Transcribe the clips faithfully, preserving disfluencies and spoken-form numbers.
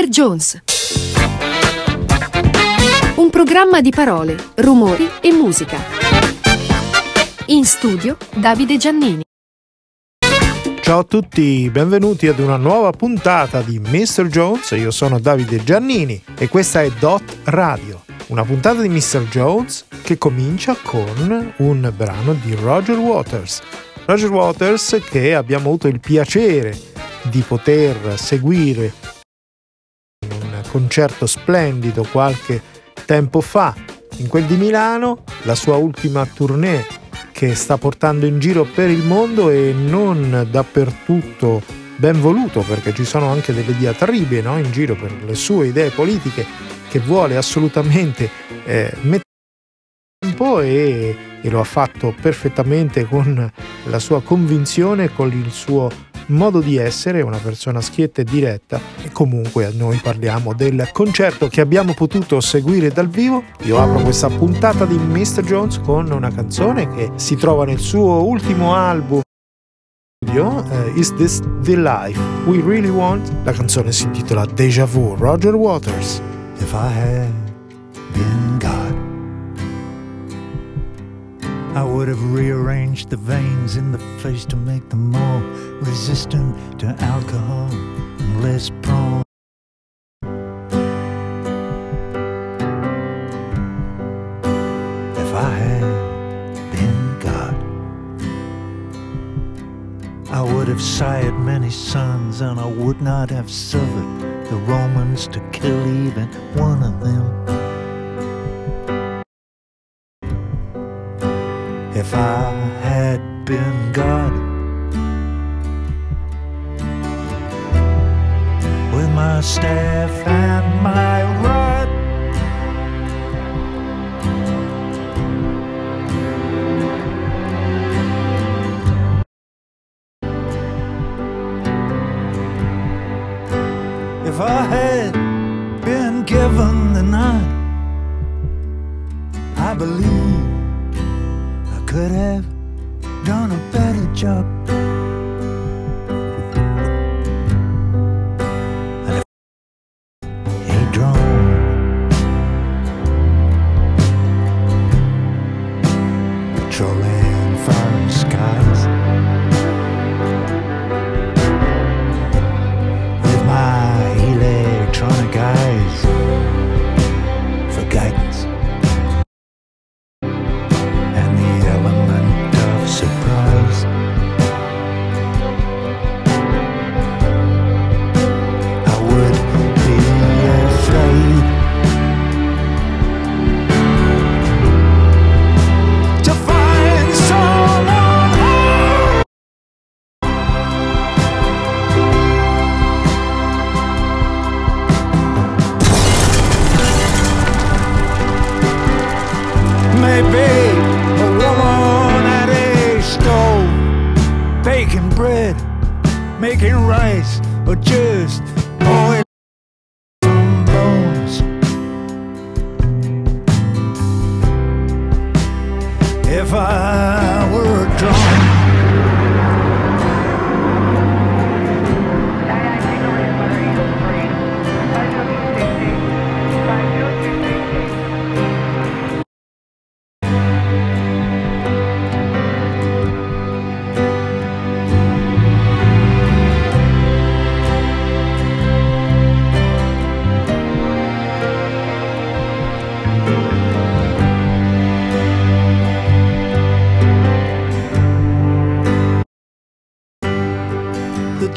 Mr Jones. Un programma di parole, rumori e musica. In studio Davide Giannini. Ciao a tutti, benvenuti ad una nuova puntata di mister Jones, io sono Davide Giannini e questa è Dot Radio, una puntata di mister Jones che comincia con un brano di Roger Waters. Roger Waters che abbiamo avuto il piacere di poter seguire in un concerto splendido qualche tempo fa in quel di Milano, la sua ultima tournée che sta portando in giro per il mondo e non dappertutto ben voluto, perché ci sono anche delle diatribe, no, in giro per le sue idee politiche che vuole assolutamente eh, mettere in campo e, e lo ha fatto perfettamente con la sua convinzione, con il suo modo di essere, una persona schietta e diretta. E comunque noi parliamo del concerto che abbiamo potuto seguire dal vivo. Io apro questa puntata di mister Jones con una canzone che si trova nel suo ultimo album studio, uh, Is this the life we really want? La canzone si intitola Déjà Vu, Roger Waters. If I had been God, I would have rearranged the veins in the face to make them more resistant to alcohol and less prone. If I had been God, I would have sired many sons, and I would not have suffered the Romans to kill even one of them. If I had been God, with my staff and my rod, if I had been given the night, I believe could have done a better job. And if a drone, patrolling foreign skies, with my electronic eyes for guidance, or just boil some bones. If I were a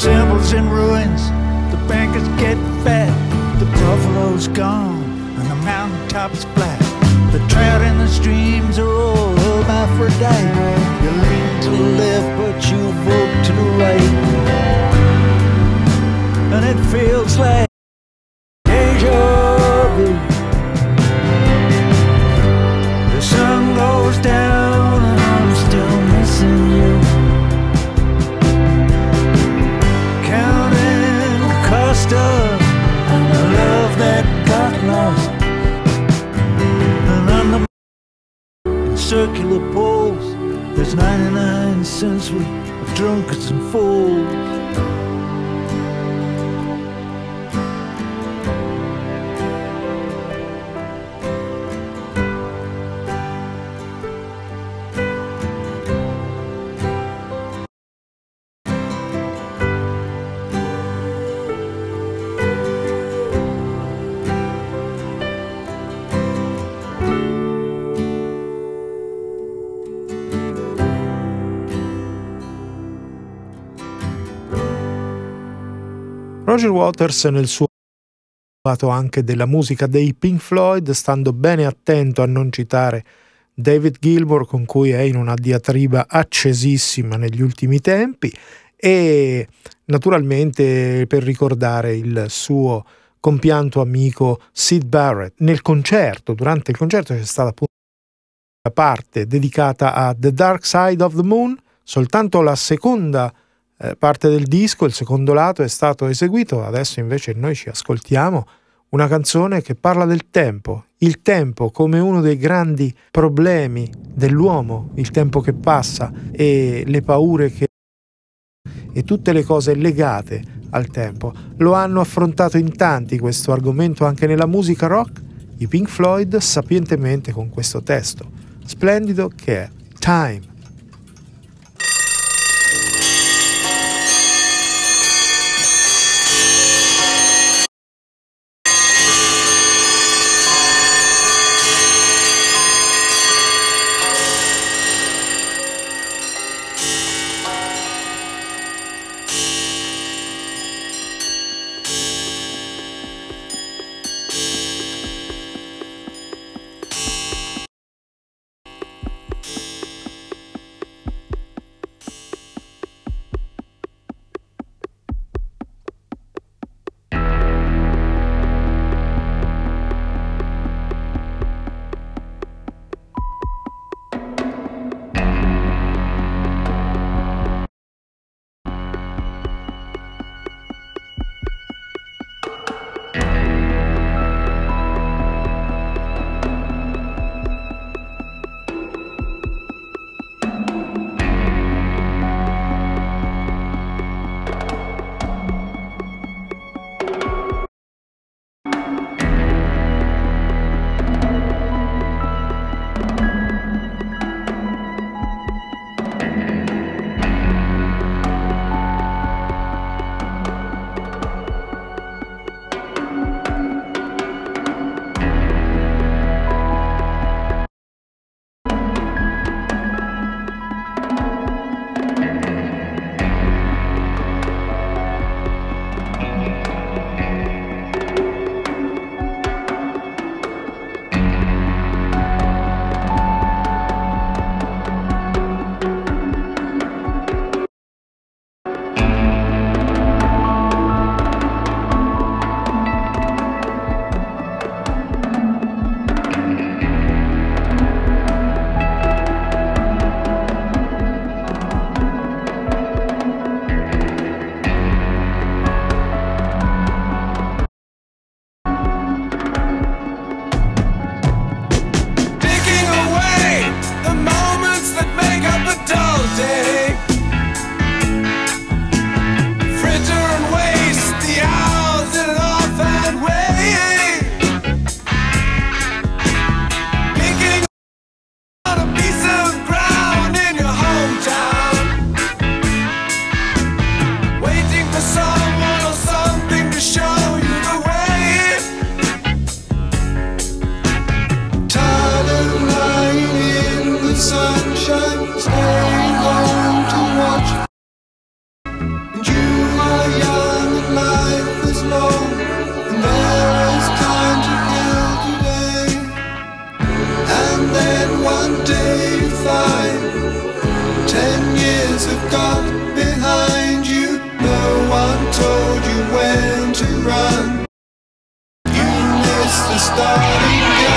temple's in ruins, the bankers get fat, the buffalo's gone, and the mountaintop's flat. The trout and the streams are all hermaphrodite. You lean to the left, but you vote to the right, and it feels like déjà vu. The sun goes down, and I'm still missing you. And the love that got lost, and on the circular poles, there's ninety-nine cents worth of drunkards and fools. Roger Waters nel suo anche della musica dei Pink Floyd, stando bene attento a non citare David Gilmour, con cui è in una diatriba accesissima negli ultimi tempi, e naturalmente per ricordare il suo compianto amico Sid Barrett. Nel concerto, durante il concerto, c'è stata appunto la parte dedicata a The Dark Side of the Moon. Soltanto la seconda parte del disco, il secondo lato, è stato eseguito. Adesso invece noi ci ascoltiamo una canzone che parla del tempo, il tempo come uno dei grandi problemi dell'uomo, il tempo che passa e le paure che e tutte le cose legate al tempo. Lo hanno affrontato in tanti questo argomento anche nella musica rock, i Pink Floyd sapientemente con questo testo splendido che è Time. Starting gun.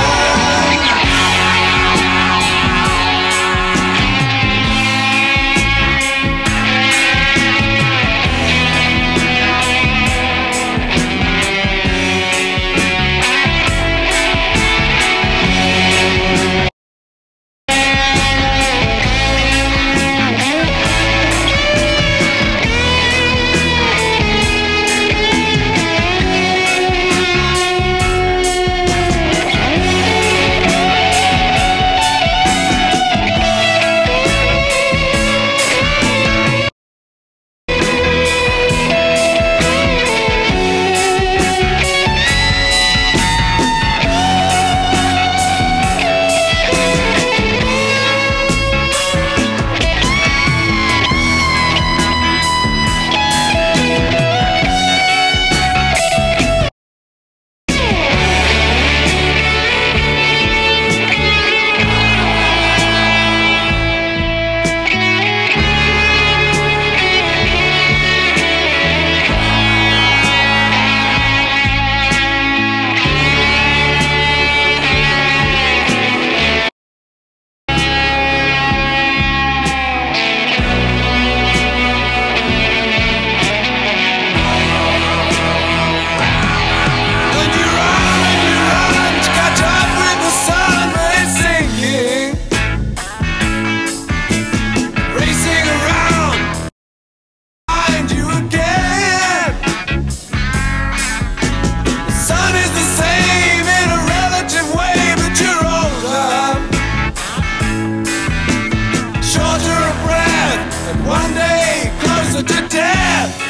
you to death.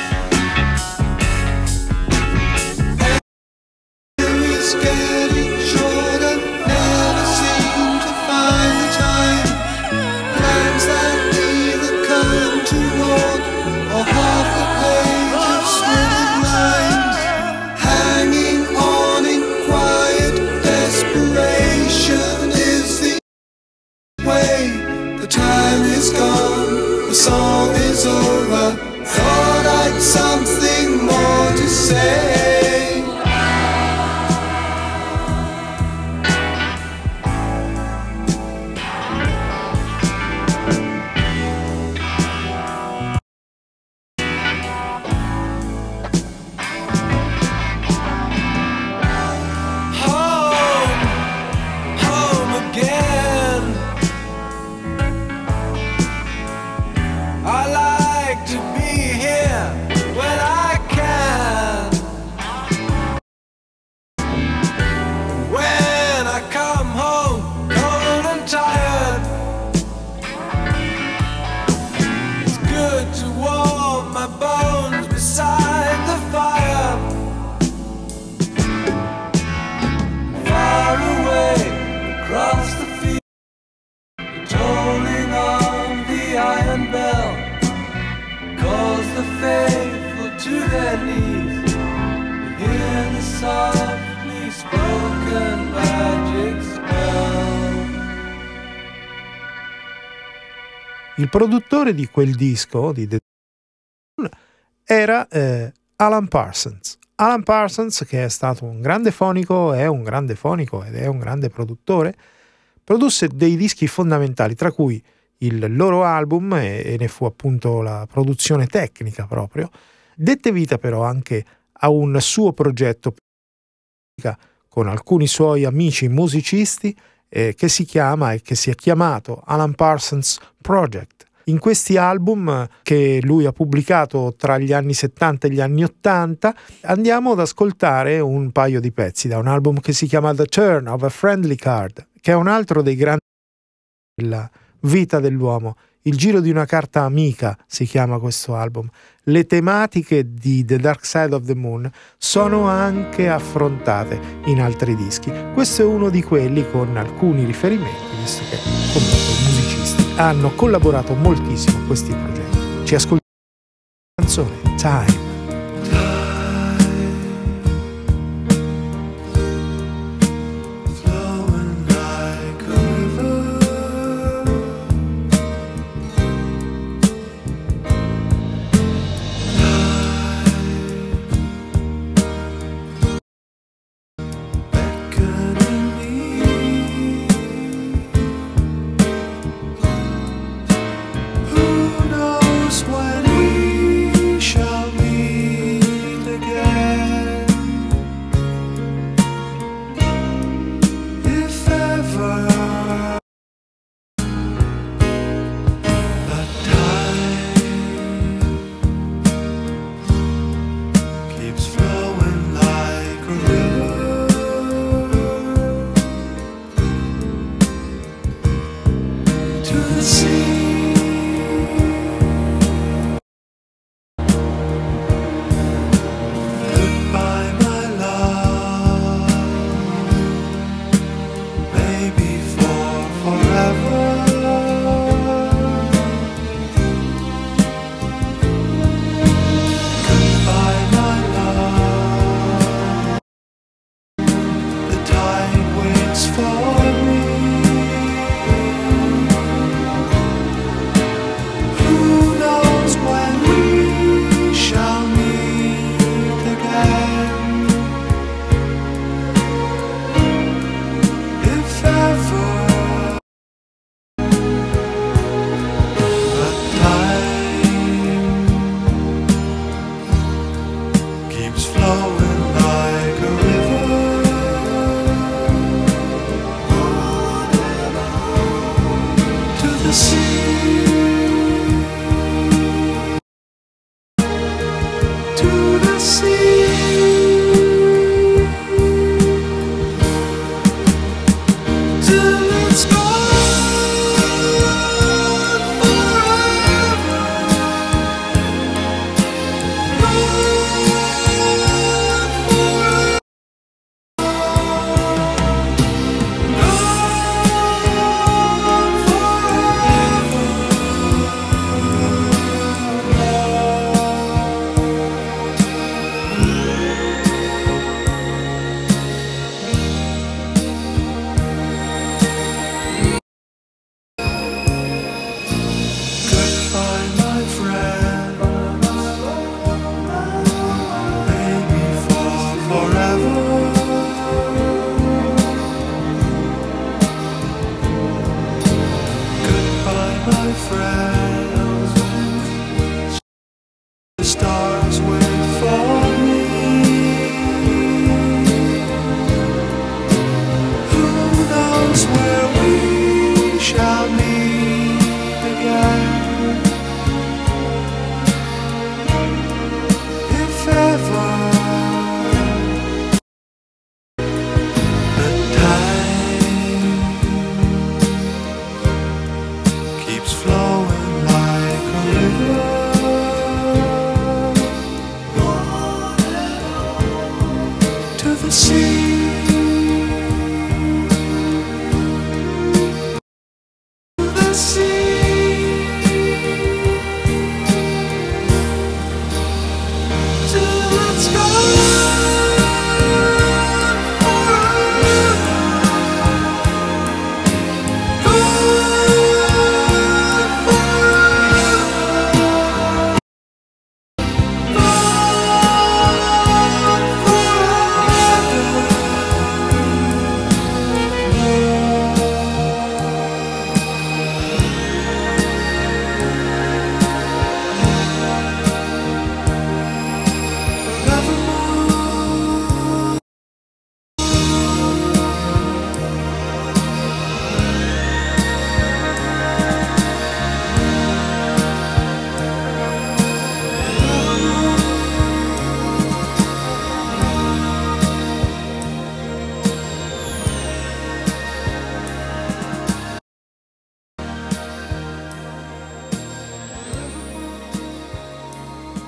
Il produttore di quel disco di The Turn era eh, Alan Parsons. Alan Parsons, che è stato un grande fonico, è un grande fonico ed è un grande produttore, produsse dei dischi fondamentali, tra cui il loro album, e, e ne fu appunto la produzione tecnica proprio. Dette vita però anche a un suo progetto con alcuni suoi amici musicisti, che si chiama e che si è chiamato Alan Parsons Project. In questi album che lui ha pubblicato tra gli anni settanta e gli anni ottanta andiamo ad ascoltare un paio di pezzi da un album che si chiama The Turn of a Friendly Card, che è un altro dei grandi della vita dell'uomo. Il giro di una carta amica si chiama questo album. Le tematiche di The Dark Side of the Moon sono anche affrontate in altri dischi. Questo è uno di quelli con alcuni riferimenti, visto che comunque i musicisti hanno collaborato moltissimo a questi progetti. Ci ascoltiamo la canzone Time. For me.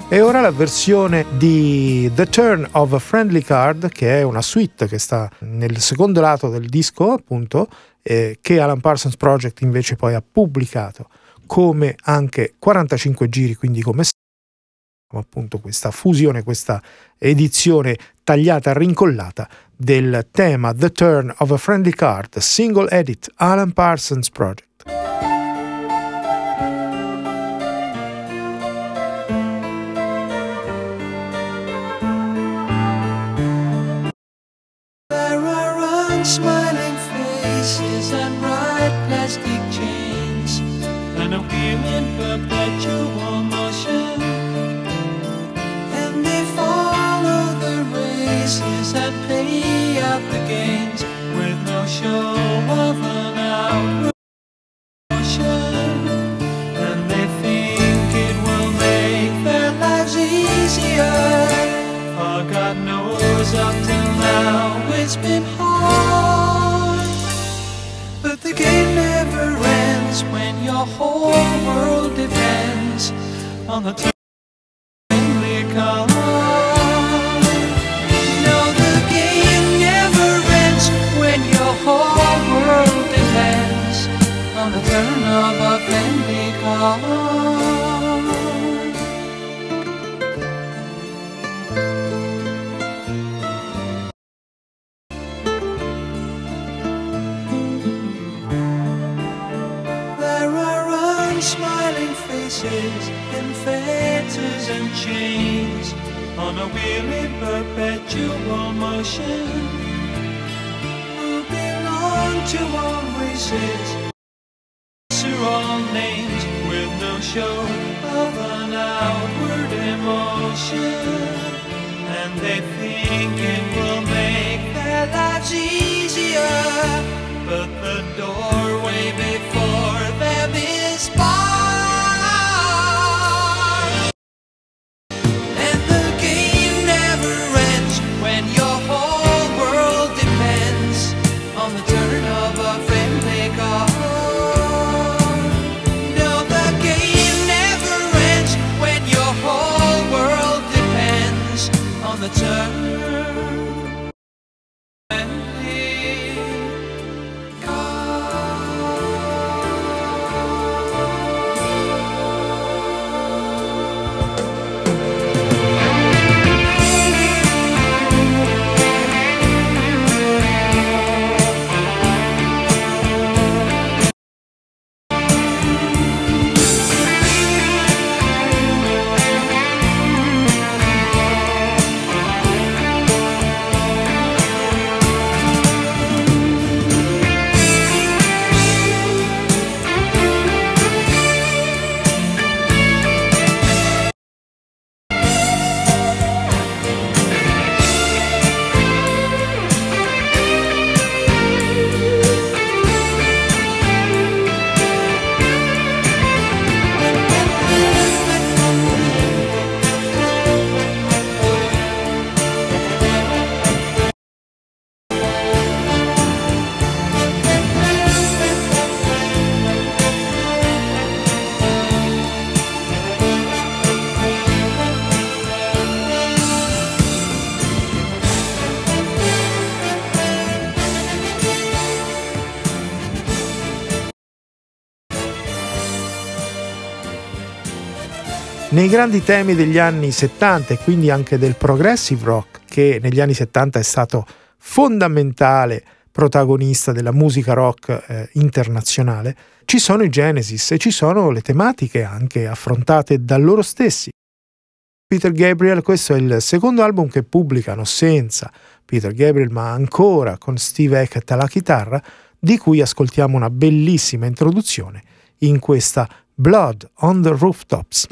E ora la versione di The Turn of a Friendly Card, che è una suite che sta nel secondo lato del disco, appunto, eh, che Alan Parsons Project invece poi ha pubblicato come anche quarantacinque giri, quindi come appunto questa fusione, questa edizione tagliata, rincollata del tema The Turn of a Friendly Card, single edit Alan Parsons Project. Smiling faces and bright plastic chains, and a weird perpetual motion, and they follow the races and pay out the gains with no show of an outward motion, and they think it will make their lives easier, for God knows up till now it's been hard. But the game never ends when your whole world depends on the time they come. No, the game never ends when your whole world depends on the turn of a friendly card. In fetters and chains, on a weary perpetual motion, who belong to all races, answer all names with no show of an outward emotion, and they think it will make their lives easier, but the doorway before them is barred. Nei grandi temi degli anni settanta e quindi anche del progressive rock, che negli anni settanta è stato fondamentale protagonista della musica rock eh, internazionale, ci sono i Genesis e ci sono le tematiche anche affrontate da loro stessi. Peter Gabriel, questo è il secondo album che pubblicano senza Peter Gabriel, ma ancora con Steve Hackett alla chitarra, di cui ascoltiamo una bellissima introduzione in questa Blood on the Rooftops.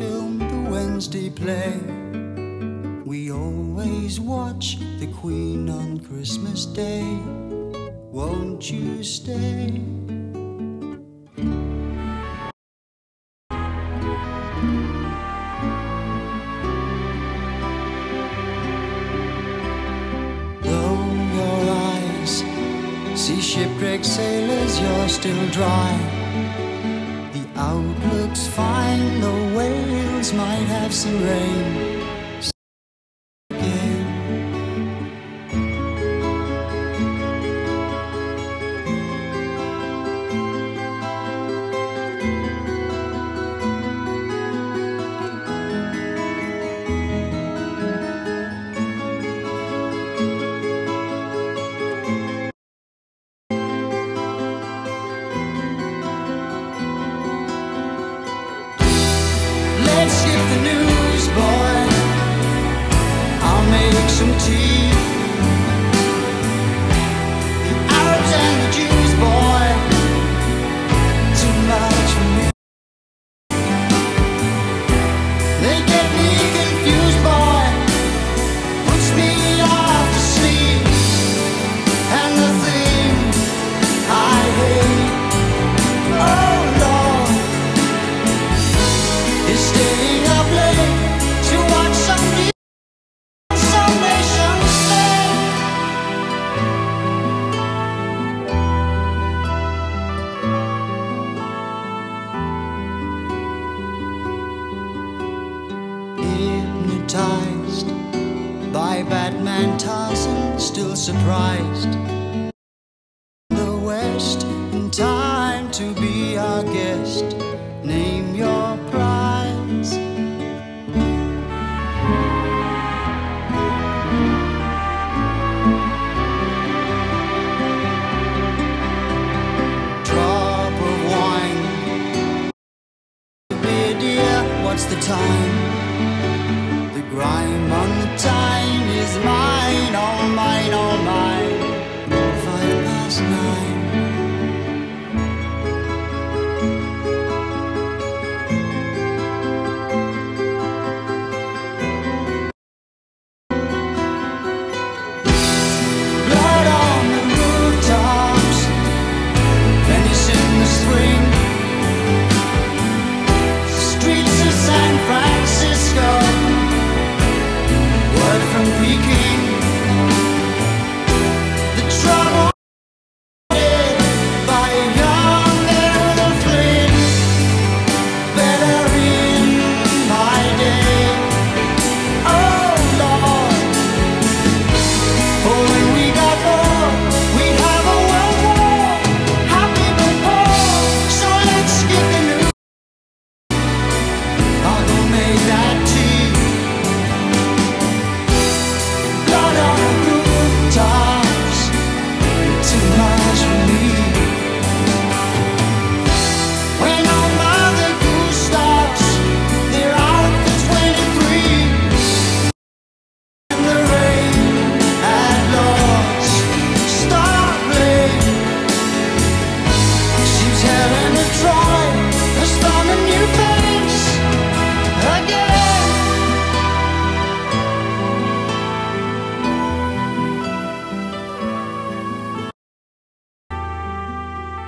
film, the Wednesday play. We always watch the Queen on Christmas Day. Won't you stay? Though your eyes see shipwrecked sailors, you're still dry. Outlook's fine, the whales might have some rain. Again.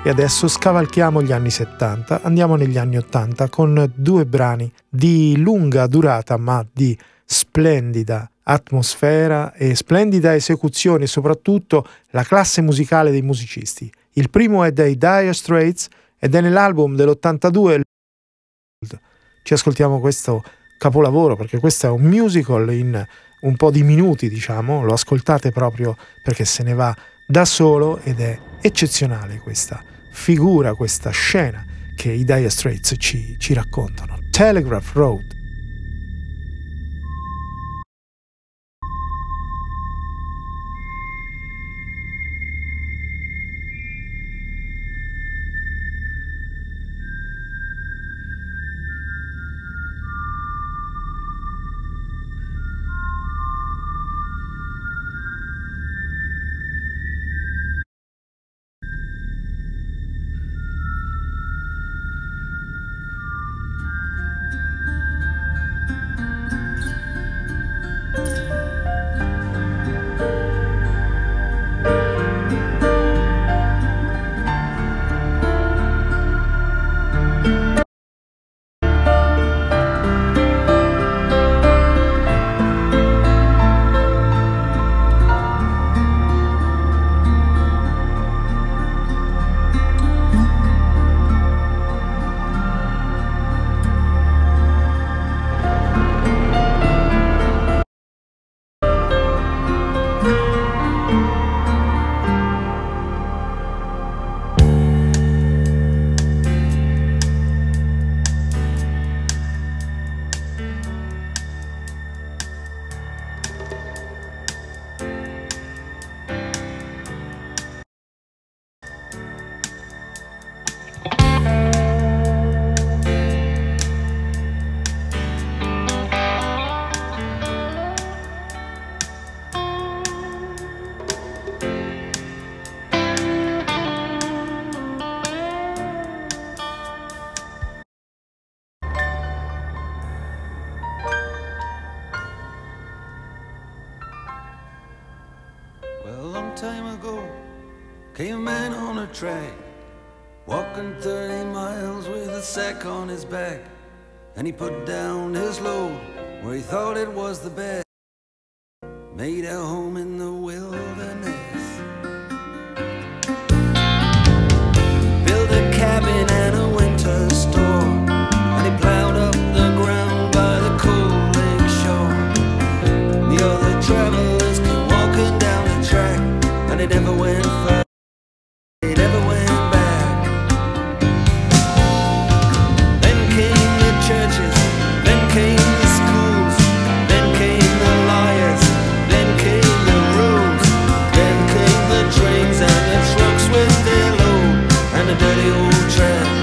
E adesso scavalchiamo gli anni settanta, andiamo negli anni ottanta con due brani di lunga durata ma di splendida atmosfera e splendida esecuzione, soprattutto la classe musicale dei musicisti. Il primo è dei Dire Straits ed è nell'album dell'ottantadue. Ci ascoltiamo questo capolavoro perché questo è un musical in un po' di minuti, diciamo, lo ascoltate proprio perché se ne va da solo ed è eccezionale questa figura, questa scena che i Dire Straits ci, ci raccontano. Telegraph Road. time ago came a man on a track, walking thirty miles with a sack on his back, and he put down his load where he thought it was the best, made a home in the wilderness, built a cabin and a winter store, and he plowed up the ground by the cold lake shore. The other travelers kept walking down the track, and they never went far, they never went back. Then came the churches, then came the schools, then came the lawyers, then came the rules, then came the trains and the trucks with their load, and the dirty old track.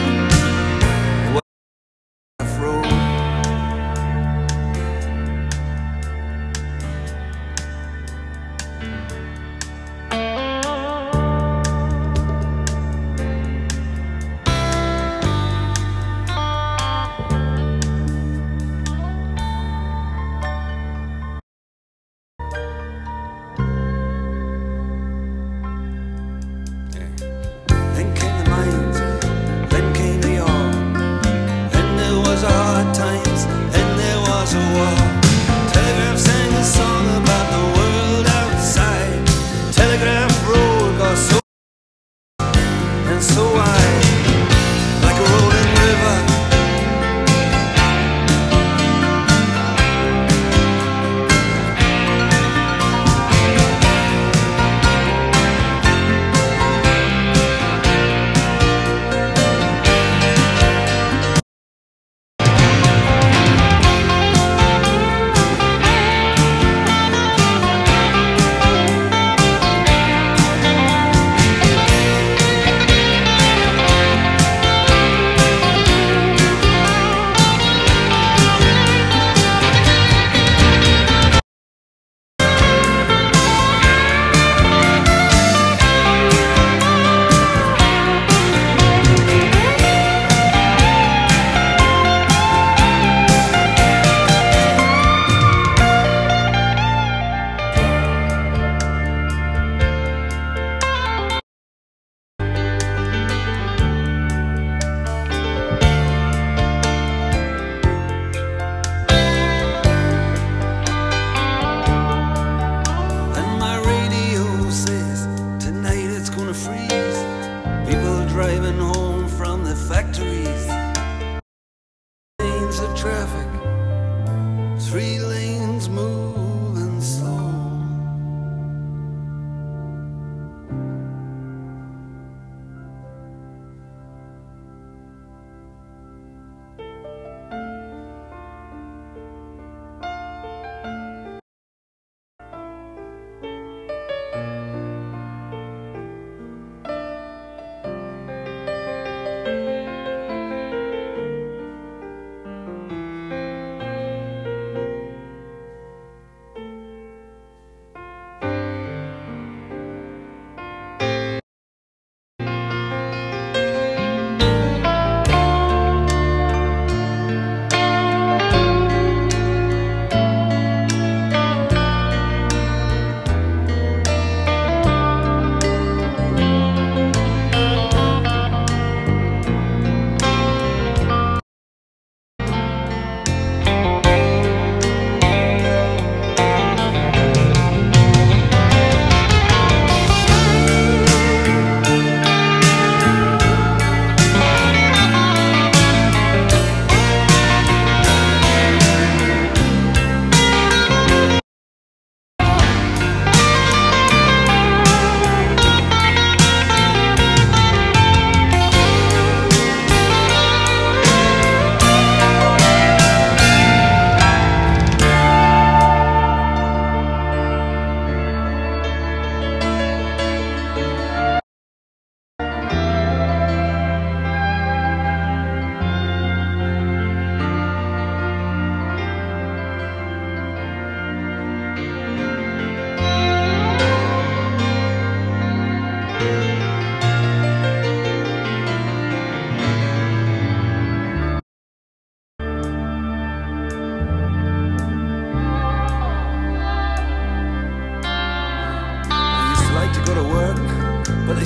Telegraph sang a song about the world outside. Telegraph Road got so and so wide, like a rolling river.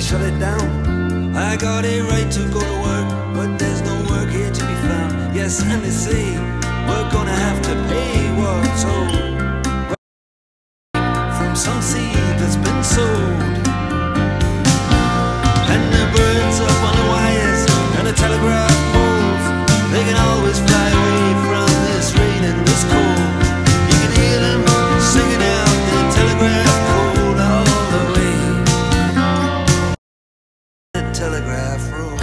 they shut it down. I got a right to go to work, but there's no work here to be found. Yes, and they say we're gonna have to pay what's owed from some seed that's been sowed. And the birds up on the wires and the telegraph poles, they can always fly away from this rain and this cold. You can hear them singing out the telegraph code all the way. The Telegraph Road.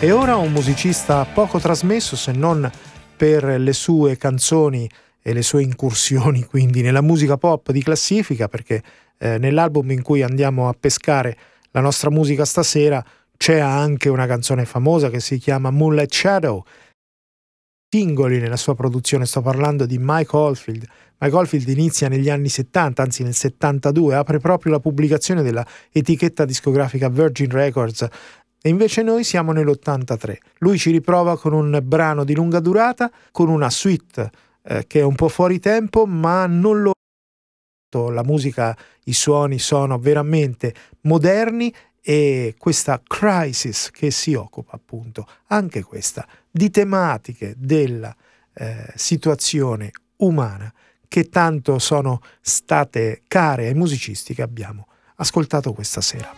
E ora un musicista poco trasmesso, se non per le sue canzoni e le sue incursioni quindi nella musica pop di classifica, perché eh, nell'album in cui andiamo a pescare la nostra musica stasera c'è anche una canzone famosa che si chiama Moonlight Shadow. Singoli nella sua produzione, sto parlando di Mike Oldfield. Mike Oldfield inizia negli anni settanta, anzi nel settantadue, apre proprio la pubblicazione della etichetta discografica Virgin Records, e invece noi siamo nell'ottantatré. Lui ci riprova con un brano di lunga durata, con una suite eh, che è un po' fuori tempo, ma non lo... La musica, i suoni sono veramente moderni, e questa Crisis, che si occupa appunto anche questa di tematiche della eh, situazione umana, che tanto sono state care ai musicisti che abbiamo ascoltato questa sera.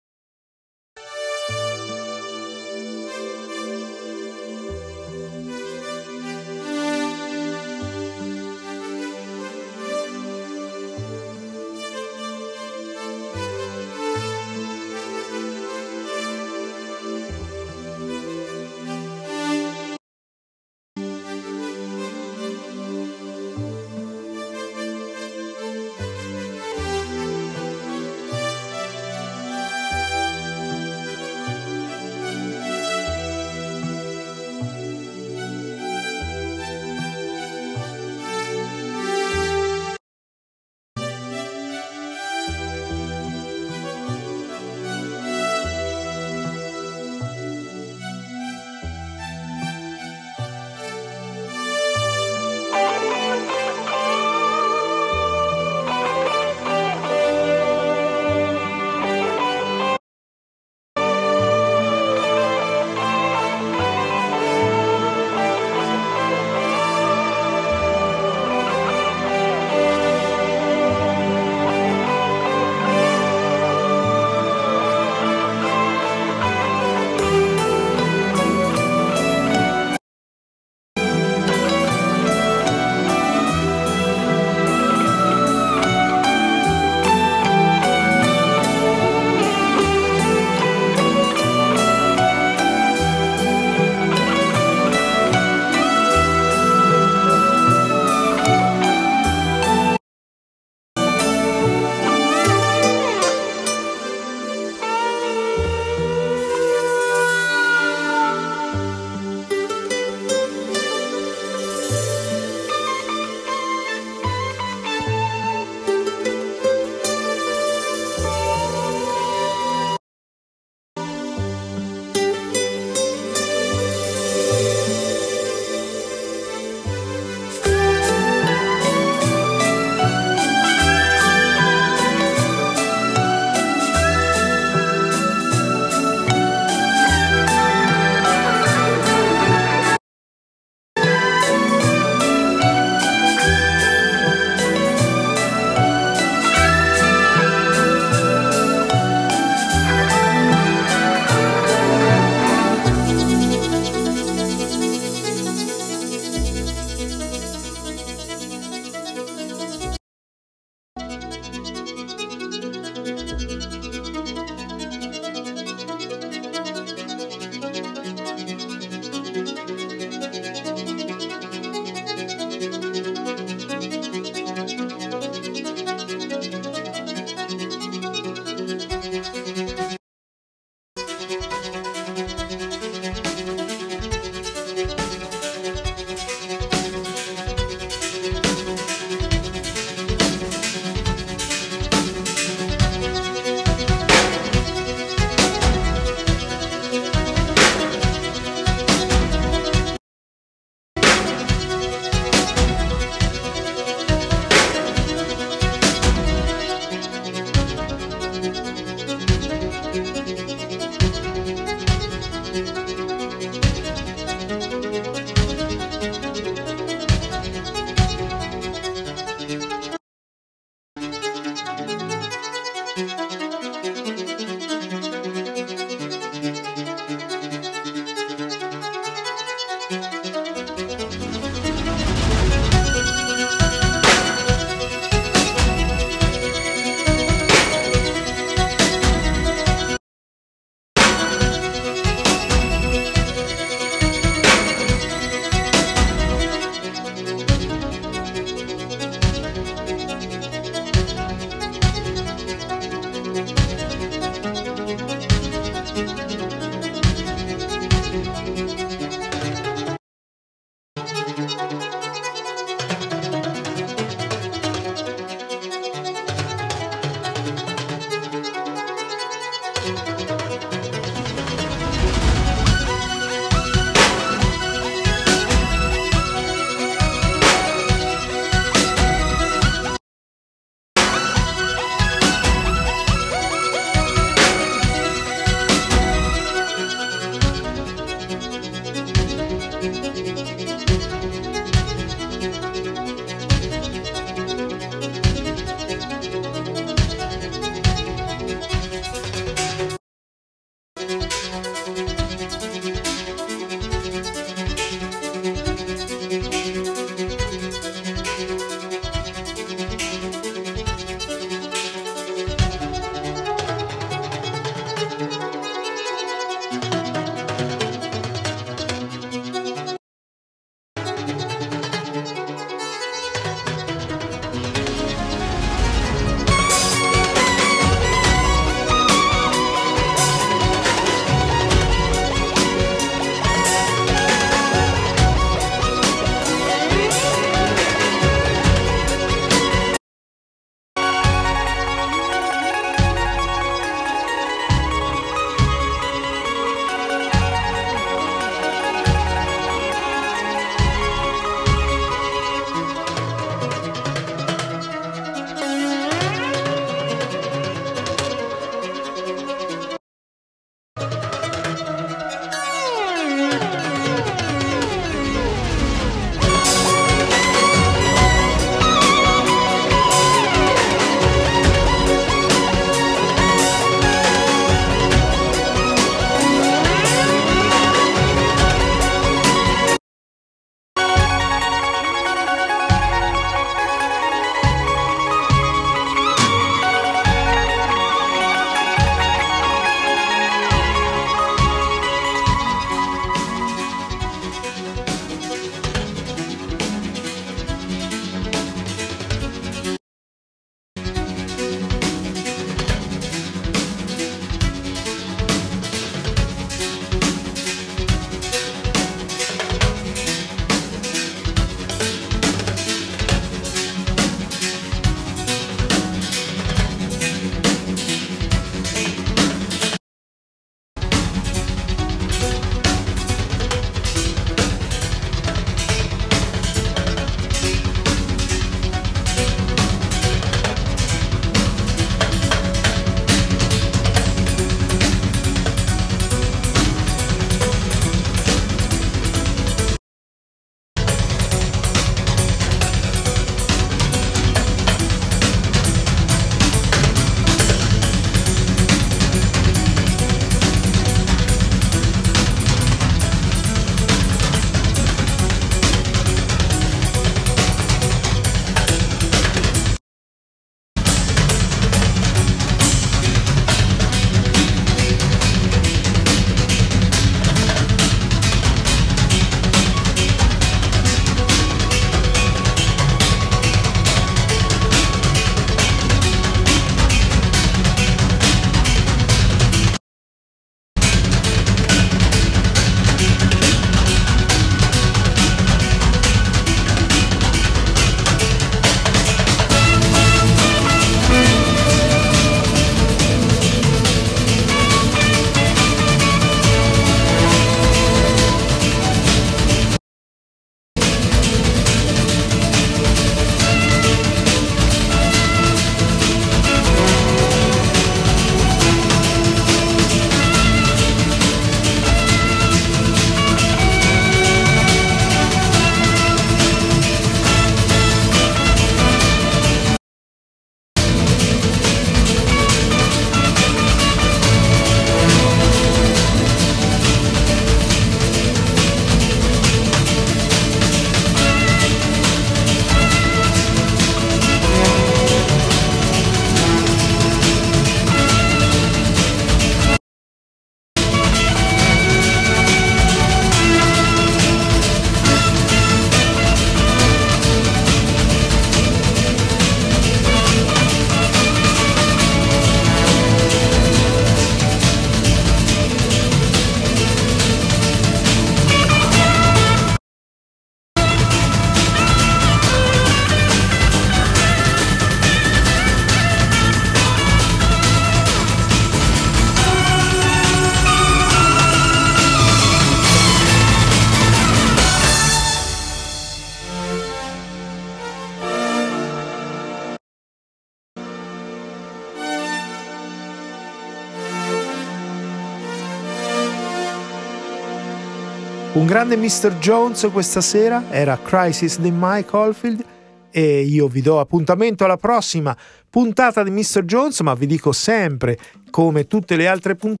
Un grande mister Jones questa sera era Crisis di Mike Oldfield, e io vi do appuntamento alla prossima puntata di mister Jones, ma vi dico sempre, come tutte le altre puntate,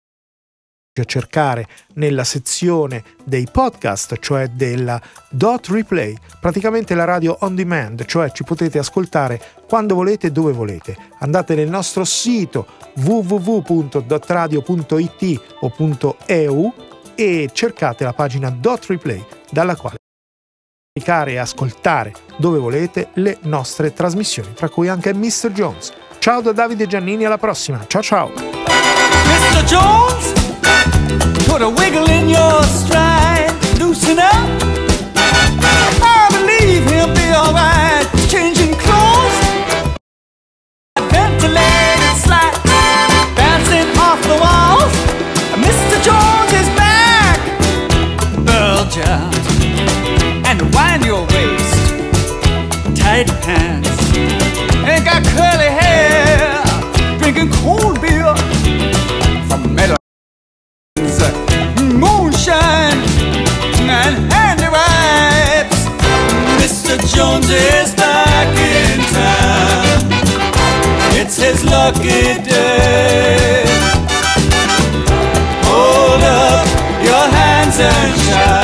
a cercare nella sezione dei podcast, cioè della Dot Replay, praticamente la radio on demand, cioè ci potete ascoltare quando volete e dove volete. Andate nel nostro sito w w w punto dot radio punto i t o .eu e cercate la pagina Dot Replay, dalla quale caricare e ascoltare dove volete le nostre trasmissioni, tra cui anche mister Jones. Ciao da Davide Giannini, alla prossima, ciao ciao. mister Jones! Put a wiggle in your stride, loosen up. I believe he'll be alright. Changing clothes, ventilated slide, bouncing off the walls. mister Jones is back. Bulge out and wind your waist, tight pants, and got curly hair. Drinking cold beer from Meadow. Moonshine and handy wipes. mister Jones is back in town. It's his lucky day. Hold up your hands and shout.